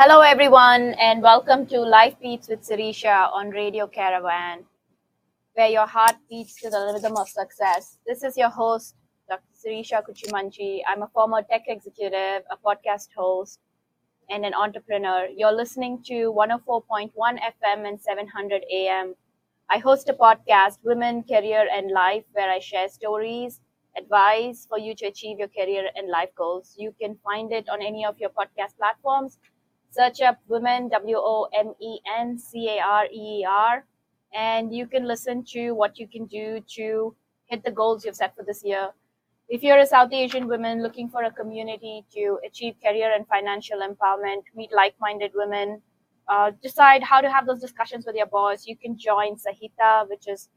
Hello everyone, and welcome to Life Beats with Sirisha on Radio Caravan, where your heart beats to the rhythm of success. This is your host, Dr. Sirisha Kuchimanchi. I'm a former tech executive, a podcast host, and an entrepreneur. You're listening to 104.1 FM and 700 AM. I host a podcast, Women Career and Life, where I share stories, advice for you to achieve your career and life goals. You can find it on any of your podcast platforms. Search up Women, WOMEN CAREER, and you can listen to what you can do to hit the goals you've set for this year. If you're a South Asian woman looking for a community to achieve career and financial empowerment, meet like-minded women, decide how to have those discussions with your boss, you can join Sahita, which is,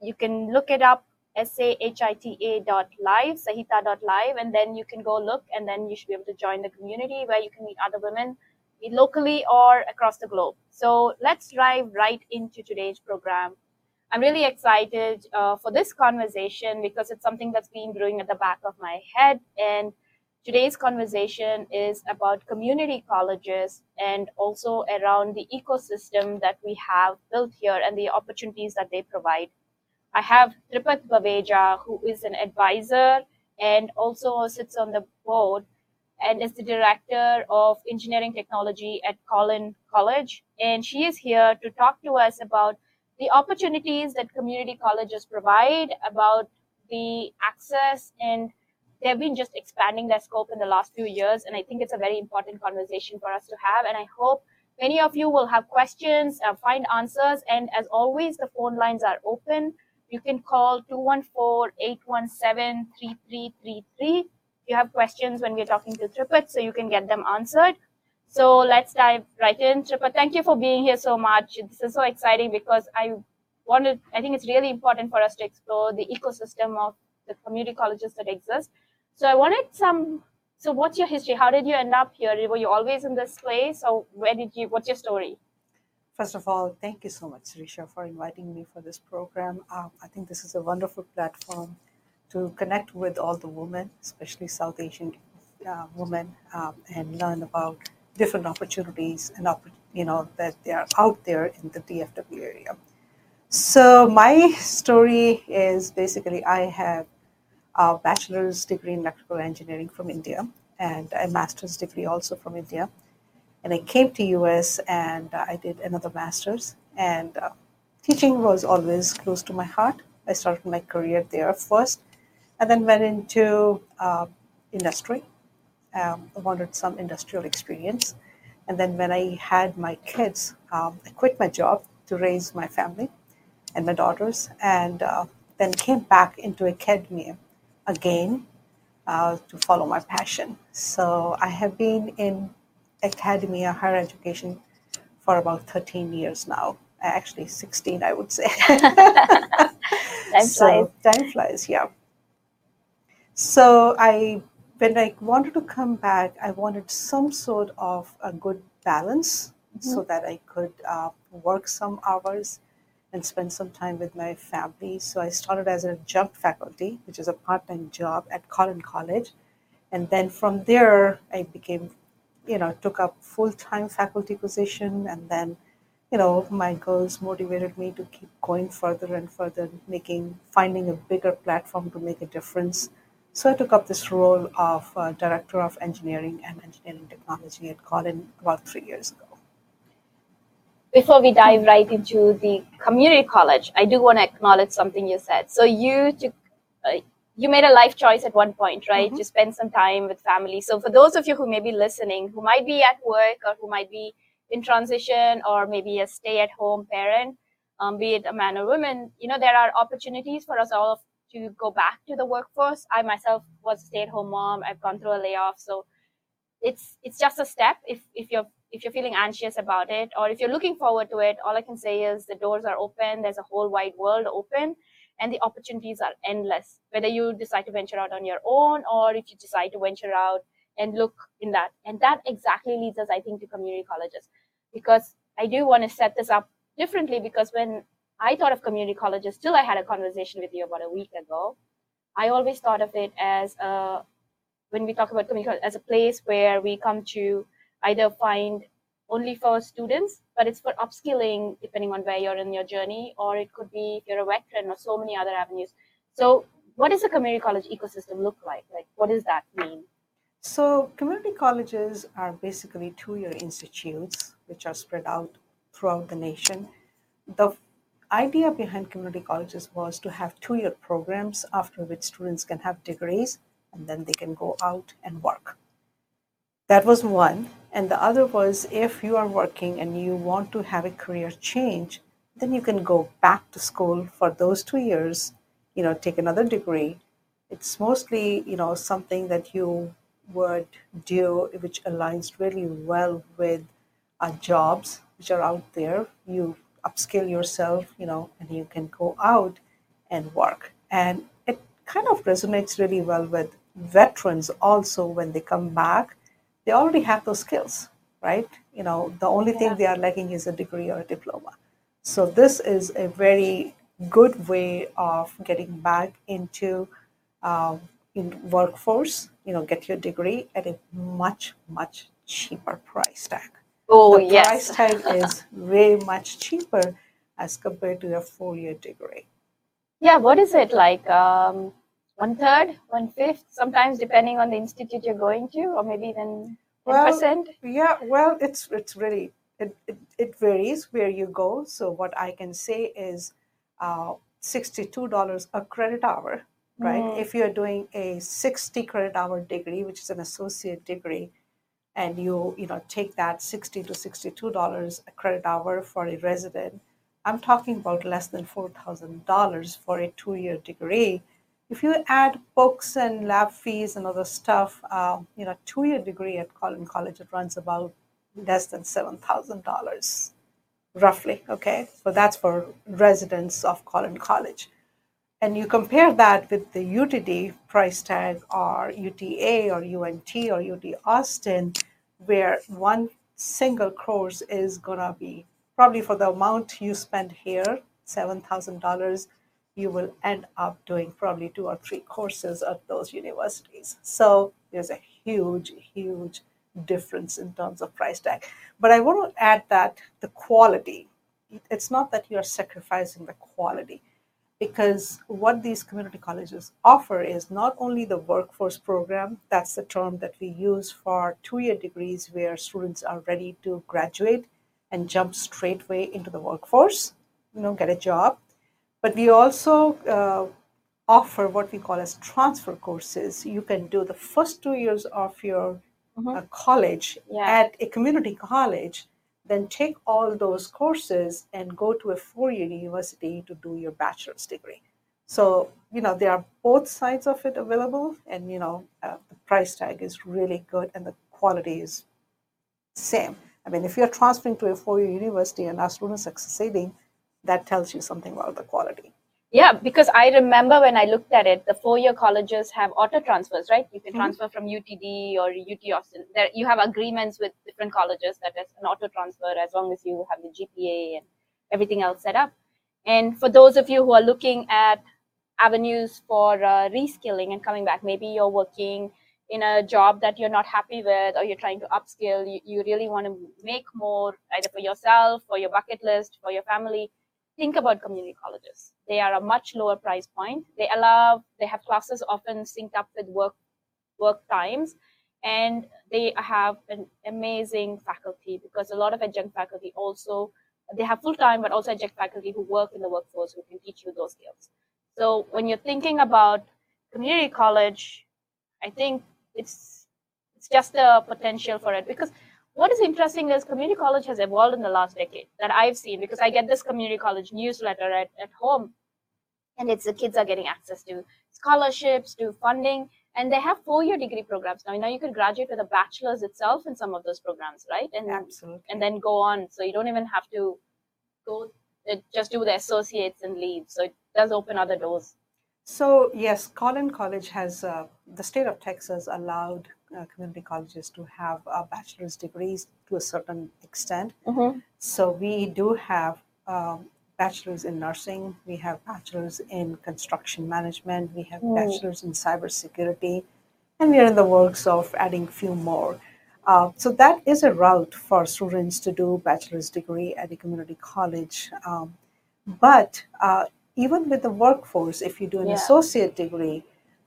you can look it up, sahita.live, sahita.live, and then you can go look, and then you should be able to join the community where you can meet other women locally or across the globe. So let's dive right into today's program. I'm really excited for this conversation because it's something that's been brewing at the back of my head. And today's conversation is about community colleges and also around the ecosystem that we have built here and the opportunities that they provide. I have Tripat Baweja, who is an advisor and also sits on the board and is the director of engineering technology at Collin College. And she is here to talk to us about the opportunities that community colleges provide, about the access, and they've been just expanding their scope in the last few years. And I think it's a very important conversation for us to have. And I hope many of you will have questions, find answers. And as always, the phone lines are open. You can call 214-817-3333 if you have questions when we're talking to Tripat, so you can get them answered. So let's dive right in. Tripat, thank you for being here so much. This is so exciting because I think it's really important for us to explore the ecosystem of the community colleges that exist. So what's your history? How did you end up here? Were you always in this place, or what's your story? First of all, thank you so much, Sirisha, for inviting me for this program. I think this is a wonderful platform to connect with all the women, especially South Asian women, and learn about different opportunities and that they are out there in the DFW area. So my story is basically I have a bachelor's degree in electrical engineering from India and a master's degree also from India. And I came to U.S. and I did another master's, and teaching was always close to my heart. I started my career there first and then went into industry. I wanted some industrial experience. And then when I had my kids, I quit my job to raise my family and my daughters, and then came back into academia again to follow my passion. So I have been in academia, higher education, for about 13 years now. Actually 16, I would say. Time flies, yeah. So when I wanted to come back, I wanted some sort of a good balance, mm-hmm. so that I could work some hours and spend some time with my family. So I started as an adjunct faculty, which is a part-time job at Collin College. And then from there, I took up full-time faculty position, and then, my goals motivated me to keep going further and further, finding a bigger platform to make a difference. So I took up this role of Director of Engineering and Engineering Technology at Collin about 3 years ago. Before we dive right into the community college, I do want to acknowledge something you said. So you made a life choice at one point, right? Mm-hmm. To spend some time with family. So for those of you who may be listening, who might be at work or who might be in transition or maybe a stay-at-home parent, be it a man or woman, there are opportunities for us all to go back to the workforce. I myself was a stay-at-home mom. I've gone through a layoff. So it's just a step if you're feeling anxious about it, or if you're looking forward to it. All I can say is the doors are open. There's a whole wide world open. And the opportunities are endless, whether you decide to venture out on your own or if you decide to venture out and look in that. And that exactly leads us, I think, to community colleges, because I do want to set this up differently, because when I thought of community colleges, till I had a conversation with you about a week ago, I always thought of it as, when we talk about community college, as a place where we come to either find only for students, but it's for upskilling depending on where you're in your journey, or it could be if you're a veteran, or so many other avenues. So what does a community college ecosystem look like? Like, what does that mean? So community colleges are basically two-year institutes which are spread out throughout the nation. The idea behind community colleges was to have two-year programs after which students can have degrees and then they can go out and work. That was one. And the other was, if you are working and you want to have a career change, then you can go back to school for those 2 years, you know, take another degree. It's mostly, you know, something that you would do which aligns really well with jobs which are out there. You upskill yourself, you know, and you can go out and work. And it kind of resonates really well with veterans also. When they come back, they already have those skills, right? You know, the only thing they are lacking is a degree or a diploma. So this is a very good way of getting back into in workforce, you know, get your degree at a much, much cheaper price tag. Oh, the yes. The price tag is way much cheaper as compared to a four-year degree. Yeah, what is it like? 1/3, 1/5, sometimes depending on the institute you're going to, or maybe even 10%? Yeah, well, it's really, it varies where you go. So what I can say is $62 a credit hour. Right. Mm-hmm. If you're doing a 60 credit hour degree, which is an associate degree, and you know, take that $60 to $62 a credit hour for a resident, I'm talking about less than $4,000 for a two-year degree. If you add books and lab fees and other stuff, you know, two-year degree at Collin College, it runs about less than $7,000, roughly. Okay, so that's for residents of Collin College. And you compare that with the UTD price tag, or UTA, or UNT, or UT Austin, where one single course is going to be, probably for the amount you spend here, $7,000, you will end up doing probably two or three courses at those universities. So there's a huge, huge difference in terms of price tag. But I want to add that the quality, it's not that you're sacrificing the quality, because what these community colleges offer is not only the workforce program, that's the term that we use for two-year degrees where students are ready to graduate and jump straightway into the workforce, you know, get a job. But we also offer what we call as transfer courses. You can do the first 2 years of your college at a community college, then take all those courses and go to a four-year university to do your bachelor's degree. So, you know, there are both sides of it available, and, you know, the price tag is really good and the quality is same. I mean, if you're transferring to a four-year university and our students are succeeding, that tells you something about the quality. Yeah, because I remember when I looked at it, the four-year colleges have auto transfers, right? You can transfer from UTD or UT Austin. There, you have agreements with different colleges that is an auto transfer as long as you have the GPA and everything else set up. And for those of you who are looking at avenues for reskilling and coming back, maybe you're working in a job that you're not happy with, or you're trying to upskill, you really want to make more either for yourself, for your bucket list, for your family. Think about community colleges. They are a much lower price point. They have classes often synced up with work times, and they have an amazing faculty, because a lot of adjunct faculty also, they have full-time, but also adjunct faculty who work in the workforce who can teach you those skills. So when you're thinking about community college, I think it's just the potential for it, because what is interesting is community college has evolved in the last decade that I've seen, because I get this community college newsletter at home, and it's the kids are getting access to scholarships, to funding, and they have four-year degree programs. Now you can graduate with a bachelor's itself in some of those programs, right? And absolutely. And then go on. So you don't even have to go, just do the associates and leave. So it does open other doors. So yes, Collin College has, the state of Texas allowed community colleges to have bachelor's degrees to a certain extent. So we do have bachelor's in nursing, we have bachelor's in construction management, we have bachelor's in cybersecurity, and we are in the works of adding a few more. So that is a route for students to do bachelor's degree at a community college. But even with the workforce, if you do an associate degree,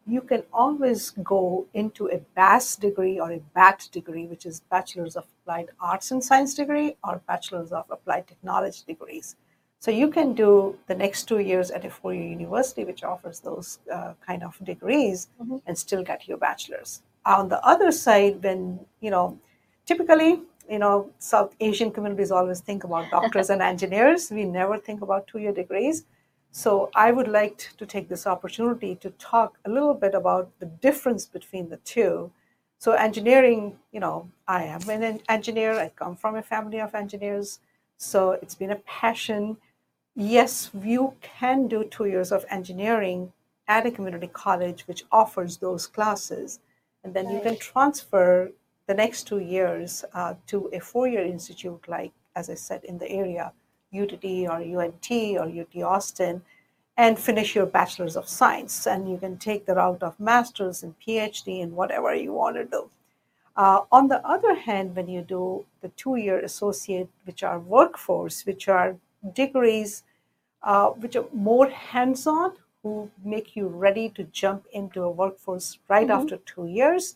you can always go into a BAS degree or a BAT degree, which is Bachelor's of Applied Arts and Science degree or Bachelor's of Applied Technology degrees. So you can do the next 2 years at a four-year university, which offers those kind of degrees, mm-hmm. and still get your bachelor's. On the other side, when, typically, South Asian communities always think about doctors and engineers. We never think about two-year degrees. So I would like to take this opportunity to talk a little bit about the difference between the two. So engineering, I am an engineer. I come from a family of engineers. So it's been a passion. Yes, you can do 2 years of engineering at a community college, which offers those classes. And then you can transfer the next 2 years to a four-year institute, like, as I said, in the area, UTD or UNT or UT Austin, and finish your Bachelor's of Science. And you can take the route of Master's and PhD and whatever you want to do. On the other hand, when you do the two-year associate, which are workforce, which are degrees, which are more hands-on, who make you ready to jump into a workforce right mm-hmm. after 2 years,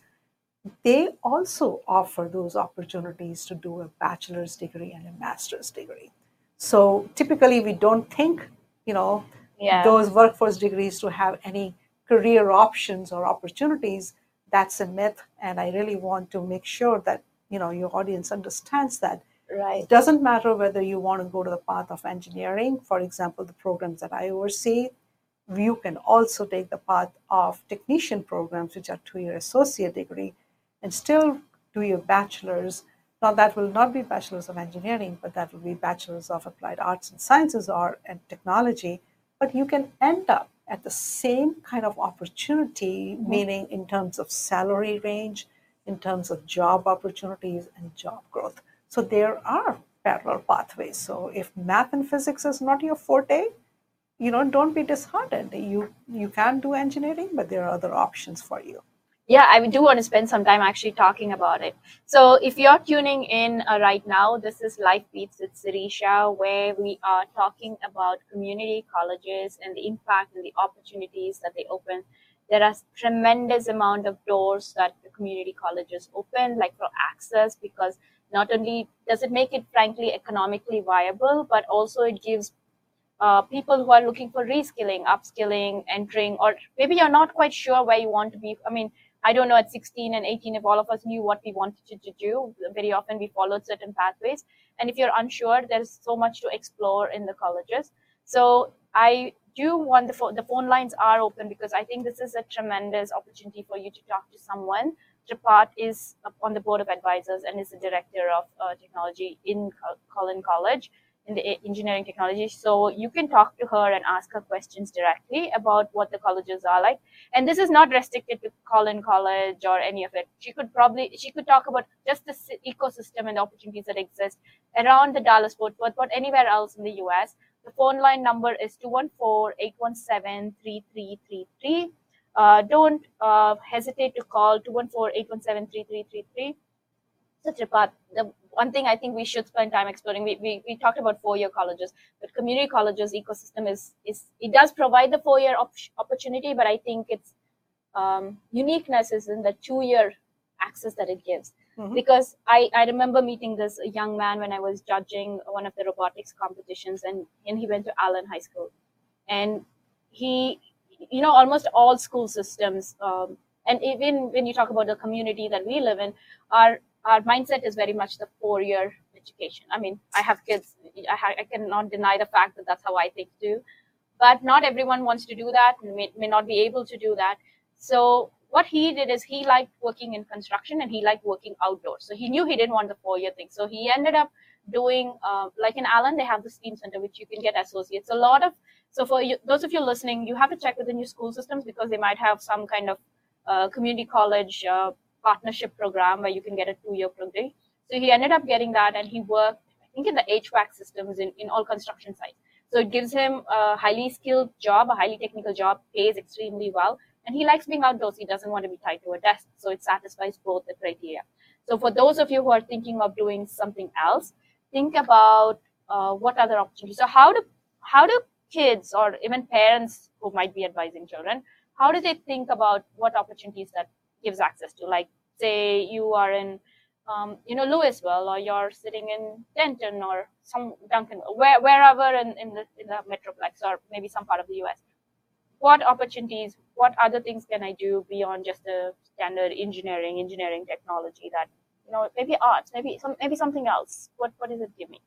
they also offer those opportunities to do a bachelor's degree and a master's degree. So typically we don't think, those workforce degrees to have any career options or opportunities. That's a myth. And I really want to make sure that, your audience understands that. Right. It doesn't matter whether you want to go to the path of engineering, for example, the programs that I oversee. You can also take the path of technician programs, which are two-year associate degree, and still do your bachelor's. Now, that will not be bachelor's of engineering, but that will be bachelor's of applied arts and sciences or and technology. But you can end up at the same kind of opportunity, mm-hmm. meaning in terms of salary range, in terms of job opportunities and job growth. So there are parallel pathways. So if math and physics is not your forte, don't be disheartened. You can do engineering, but there are other options for you. Yeah, I do want to spend some time actually talking about it. So if you're tuning in right now, this is Life Beats with Sirisha, where we are talking about community colleges and the impact and the opportunities that they open. There are tremendous amount of doors that the community colleges open, like for access, because not only does it make it, frankly, economically viable, but also it gives people who are looking for reskilling, upskilling, entering, or maybe you're not quite sure where you want to be. I mean, I don't know, at 16 and 18, if all of us knew what we wanted to do, very often we followed certain pathways. And if you're unsure, there's so much to explore in the colleges. So I do want the phone lines are open, because I think this is a tremendous opportunity for you to talk to someone. Tripat is on the board of advisors and is the director of technology in Collin College, in the engineering technology. So you can talk to her and ask her questions directly about what the colleges are like. And this is not restricted to Collin College or any of it. She could talk about just the ecosystem and the opportunities that exist around the Dallas, Fort Worth, but anywhere else in the US. The phone line number is 214-817-3333. Don't hesitate to call 214-817-3333. So Tripat, the one thing I think we should spend time exploring, we talked about four-year colleges, but community colleges ecosystem is it does provide the four-year opportunity, but I think its uniqueness is in the two-year access that it gives. Mm-hmm. Because I remember meeting this young man when I was judging one of the robotics competitions, and he went to Allen High School. And he, almost all school systems, and even when you talk about the community that we live in, our mindset is very much the four-year education. I mean, I have kids. I cannot deny the fact that that's how I think too. But not everyone wants to do that and may not be able to do that. So what he did is he liked working in construction and he liked working outdoors. So he knew he didn't want the four-year thing. So he ended up doing, like in Allen, they have the STEAM Center, which you can get associates. So for you, those of you listening, you have to check within your school systems, because they might have some kind of community college partnership program where you can get a two-year program. So he ended up getting that, and he worked, I think, in the HVAC systems in all construction sites. So it gives him a highly skilled job, a highly technical job, pays extremely well, and he likes being outdoors. He doesn't want to be tied to a desk, so it satisfies both the criteria. So for those of you who are thinking of doing something else, think about what other opportunities. So how do kids or even parents who might be advising children, how do they think about what opportunities that gives access to? Like, say you are in, Louisville, or you're sitting in Denton or some Duncanville, wherever in the metroplex, or maybe some part of the U.S. What opportunities? What other things can I do beyond just the standard engineering technology? That maybe arts, maybe something else. What does it give me?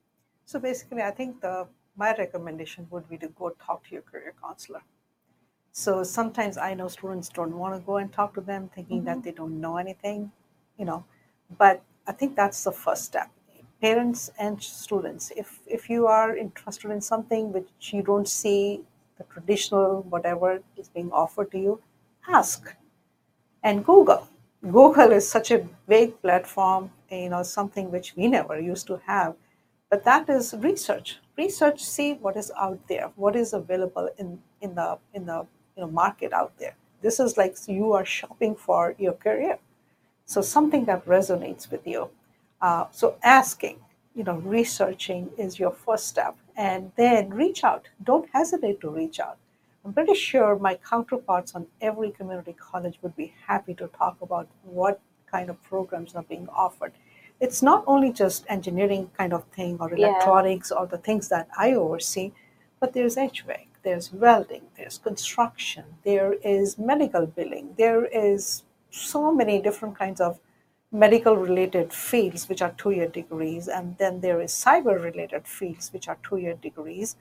So basically, I think my recommendation would be to go talk to your career counselor. So sometimes I know students don't want to go and talk to them, thinking that they don't know anything, But I think that's the first step. Parents and students, if you are interested in something which you don't see the traditional whatever is being offered to you, ask. And Google. Google is such a big platform, something which we never used to have. But that is research. Research, see what is out there, what is available in the market out there. This is like you are shopping for your career. So something that resonates with you. So asking, researching is your first step. And then reach out. Don't hesitate to reach out. I'm pretty sure my counterparts on every community college would be happy to talk about what kind of programs are being offered. It's not only just engineering kind of thing or electronics or the things that I oversee, but there's HVAC, there's welding, there's construction, there is medical billing, there is so many different kinds of medical related fields which are 2-year degrees, and then there is cyber related fields which are 2-year degrees.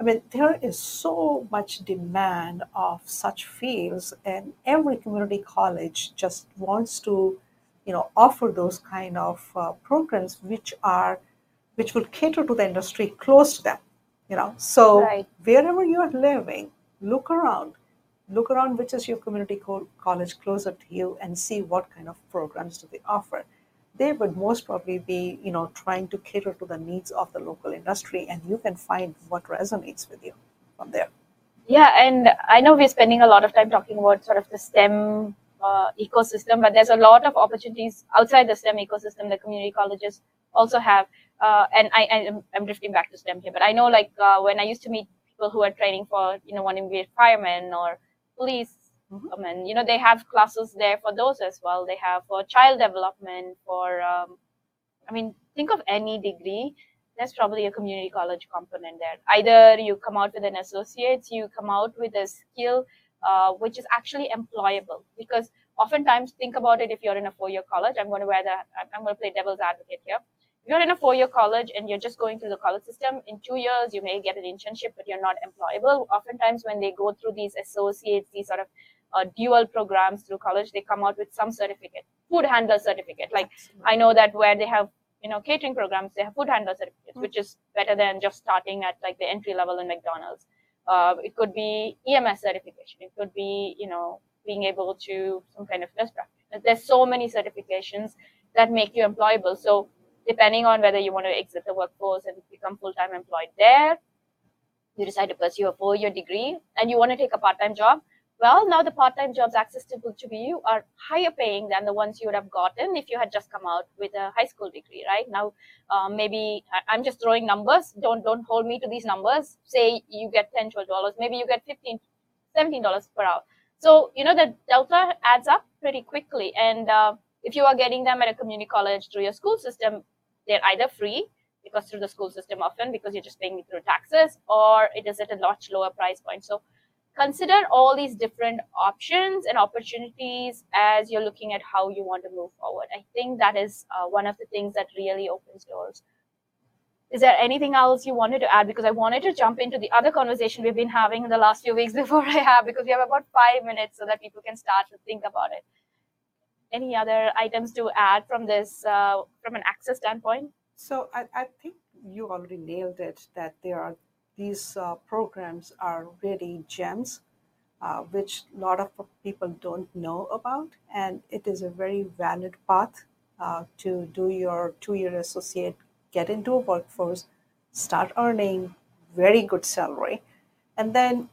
I mean, there is so much demand of such fields, and every community college just wants to offer those kind of programs which will cater to the industry close to them, So wherever you are living, look around which is your community college closer to you and see what kind of programs do they offer. They would most probably be, trying to cater to the needs of the local industry, and you can find what resonates with you from there. Yeah, and I know we're spending a lot of time talking about sort of the STEM ecosystem, but there's a lot of opportunities outside the STEM ecosystem that community colleges also have. And I'm drifting back to STEM here, but I know when I used to meet people who are training for, wanting to be a fireman or police, they have classes there for those as well. They have for child development, for think of any degree, there's probably a community college component there. Either you come out with an associates, you come out with a skill which is actually employable, because oftentimes, think about it, if you're in a 4-year college, I'm going to play devil's advocate here. If you're in a 4-year college and you're just going through the college system, in 2 years, you may get an internship, but you're not employable. Oftentimes, when they go through these associates, these sort of dual programs through college, they come out with some certificate, food handler certificate. Like, absolutely. I know that where they have, catering programs, they have food handler certificates, which is better than just starting at the entry level in McDonald's. It could be EMS certification. It could be, being able to some kind of nurse practice. There's so many certifications that make you employable. So depending on whether you want to exit the workforce and become full-time employed there, you decide to pursue a 4-year degree and you want to take a part-time job. Well, now the part-time jobs accessible to you are higher paying than the ones you would have gotten if you had just come out with a high school degree, right? Now, maybe I'm just throwing numbers. Don't hold me to these numbers. Say you get $10, $12, maybe you get $15, $17 per hour. So, the delta adds up pretty quickly. And if you are getting them at a community college through your school system, they're either free, because through the school system often, because you're just paying it through taxes, or it is at a much lower price point. So consider all these different options and opportunities as you're looking at how you want to move forward. I think that is one of the things that really opens doors. Is there anything else you wanted to add? Because I wanted to jump into the other conversation we've been having in the last few weeks because we have about 5 minutes so that people can start to think about it. Any other items to add from this, from an access standpoint? So I think you already nailed it, that there are these programs are really gems, which a lot of people don't know about. And it is a very valid path to do your 2-year associate, get into a workforce, start earning very good salary. And then,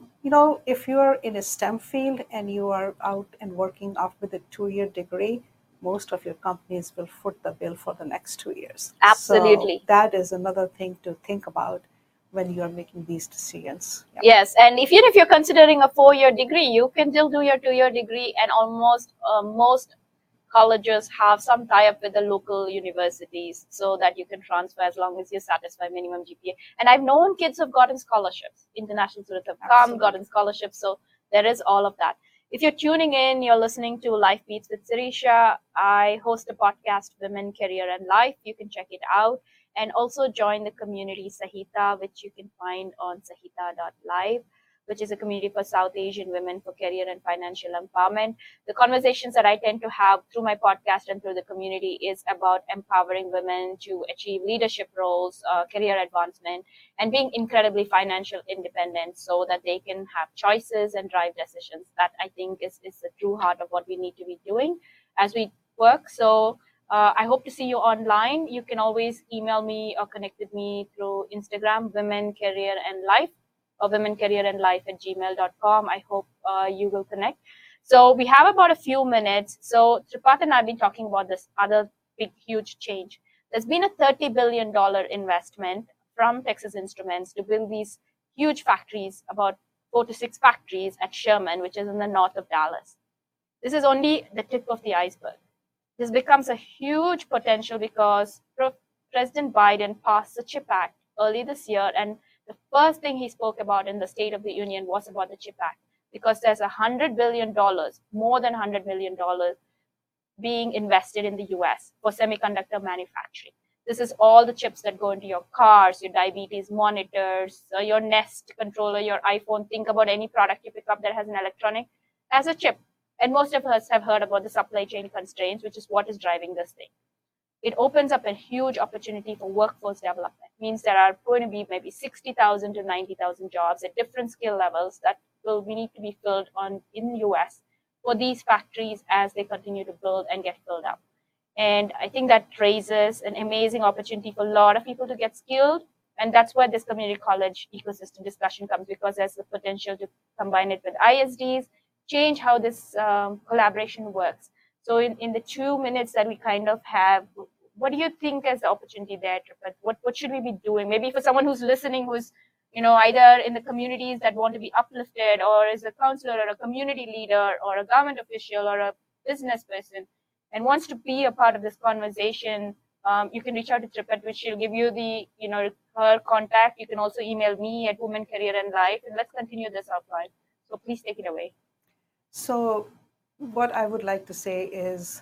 if you are in a STEM field and you are out and working up with a 2-year degree, most of your companies will foot the bill for the next 2 years. Absolutely. So that is another thing to think about when you are making these decisions. Yep. Yes, and even if you're considering a 4-year degree, you can still do your 2-year degree, and almost most colleges have some tie-up with the local universities so that you can transfer as long as you satisfy minimum GPA. And I've known kids who've gotten scholarships. International students have come, gotten scholarships, so there is all of that. If you're tuning in, you're listening to Life Beats with Sirisha. I host a podcast, Women Career and Life. You can check it out. And also join the community Sahita, which you can find on sahita.live, which is a community for South Asian women for career and financial empowerment. The conversations that I tend to have through my podcast and through the community is about empowering women to achieve leadership roles, career advancement, and being incredibly financial independent so that they can have choices and drive decisions. That I think is the true heart of what we need to be doing as we work. So I hope to see you online. You can always email me or connect with me through Instagram, Women Career and Life, or womencareerandlife@gmail.com. I hope you will connect. So we have about a few minutes. So Tripat and I have been talking about this other big, huge change. There's been a $30 billion investment from Texas Instruments to build these huge factories, about 4 to 6 factories at Sherman, which is in the north of Dallas. This is only the tip of the iceberg. This becomes a huge potential because President Biden passed the CHIP Act early this year, and the first thing he spoke about in the State of the Union was about the CHIP Act, because there's $100 billion, more than $100 million being invested in the US for semiconductor manufacturing. This is all the chips that go into your cars, your diabetes monitors, your Nest controller, your iPhone. Think about any product you pick up that has an electronic as a chip. And most of us have heard about the supply chain constraints, which is what is driving this thing. It opens up a huge opportunity for workforce development. It means there are going to be maybe 60,000 to 90,000 jobs at different skill levels that will need to be filled on in the US for these factories as they continue to build and get filled up. And I think that raises an amazing opportunity for a lot of people to get skilled. And that's where this community college ecosystem discussion comes, because there's the potential to combine it with ISDs, change how this collaboration works. So in the 2 minutes that we kind of have, what do you think is the opportunity there, Tripat? What should we be doing? Maybe for someone who's listening, who's, you know, either in the communities that want to be uplifted, or is a counselor or a community leader or a government official or a business person and wants to be a part of this conversation, you can reach out to Tripat, which she'll give you the, you know, her contact. You can also email me at Women Career and Life, and let's continue this offline. So please take it away. So what I would like to say is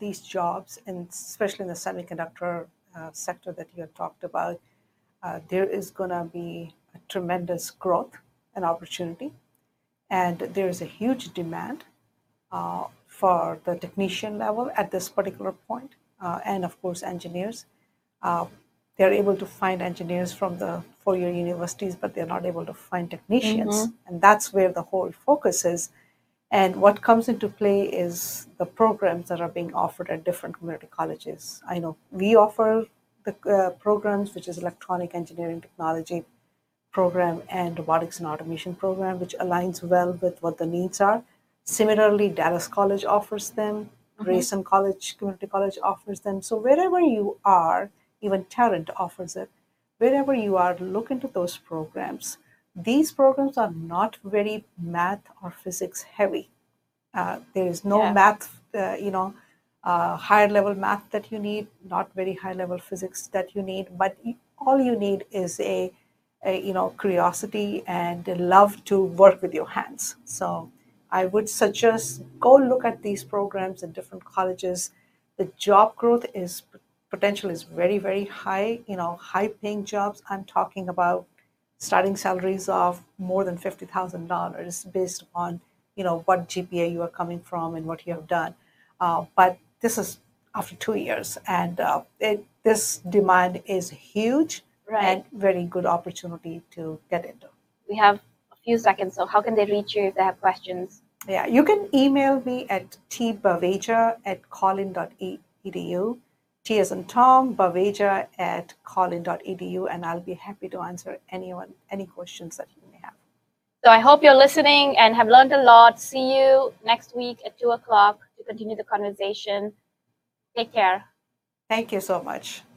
these jobs, and especially in the semiconductor sector that you have talked about, there is going to be a tremendous growth and opportunity. And there is a huge demand for the technician level at this particular point, and of course, engineers. They're able to find engineers from the four-year universities, but they're not able to find technicians. Mm-hmm. And that's where the whole focus is. And what comes into play is the programs that are being offered at different community colleges. I know we offer the programs, which is Electronic Engineering Technology program and Robotics and Automation program, which aligns well with what the needs are. Similarly, Dallas College offers them. Mm-hmm. Grayson College, Community College offers them. So wherever you are, even Tarrant offers it. Wherever you are, look into those programs. These programs are not very math or physics heavy. There is no math, higher level math that you need, not very high level physics that you need, but all you need is a curiosity and a love to work with your hands. So I would suggest go look at these programs in different colleges. The job growth potential is very, very high, high paying jobs. I'm talking about starting salaries of more than $50,000 based on, what GPA you are coming from and what you have done. But this is after 2 years, and this demand is huge, right, and very good opportunity to get into. We have a few seconds, so how can they reach you if they have questions? Yeah, you can email me at tbaweja@collin.edu. T as in Tom, Baweja at collin.edu, and I'll be happy to answer any questions that you may have. So I hope you're listening and have learned a lot. See you next week at 2:00 to continue the conversation. Take care. Thank you so much.